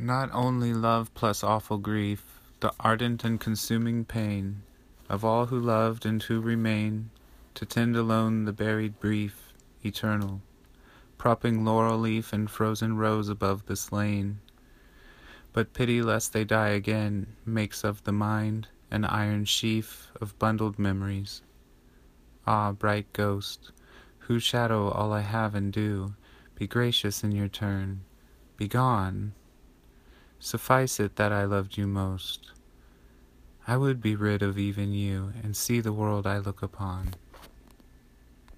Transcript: Not only love plus awful grief, the ardent and consuming pain of all who loved and who remain, to tend alone the buried brief, eternal, propping laurel leaf and frozen rose above the slain. But pity lest they die again makes of the mind an iron sheaf of bundled memories. Ah, bright ghost, who shadow all I have and do, be gracious in your turn, be gone. Suffice it that I loved you most. I would be rid of even you, and see the world I look upon.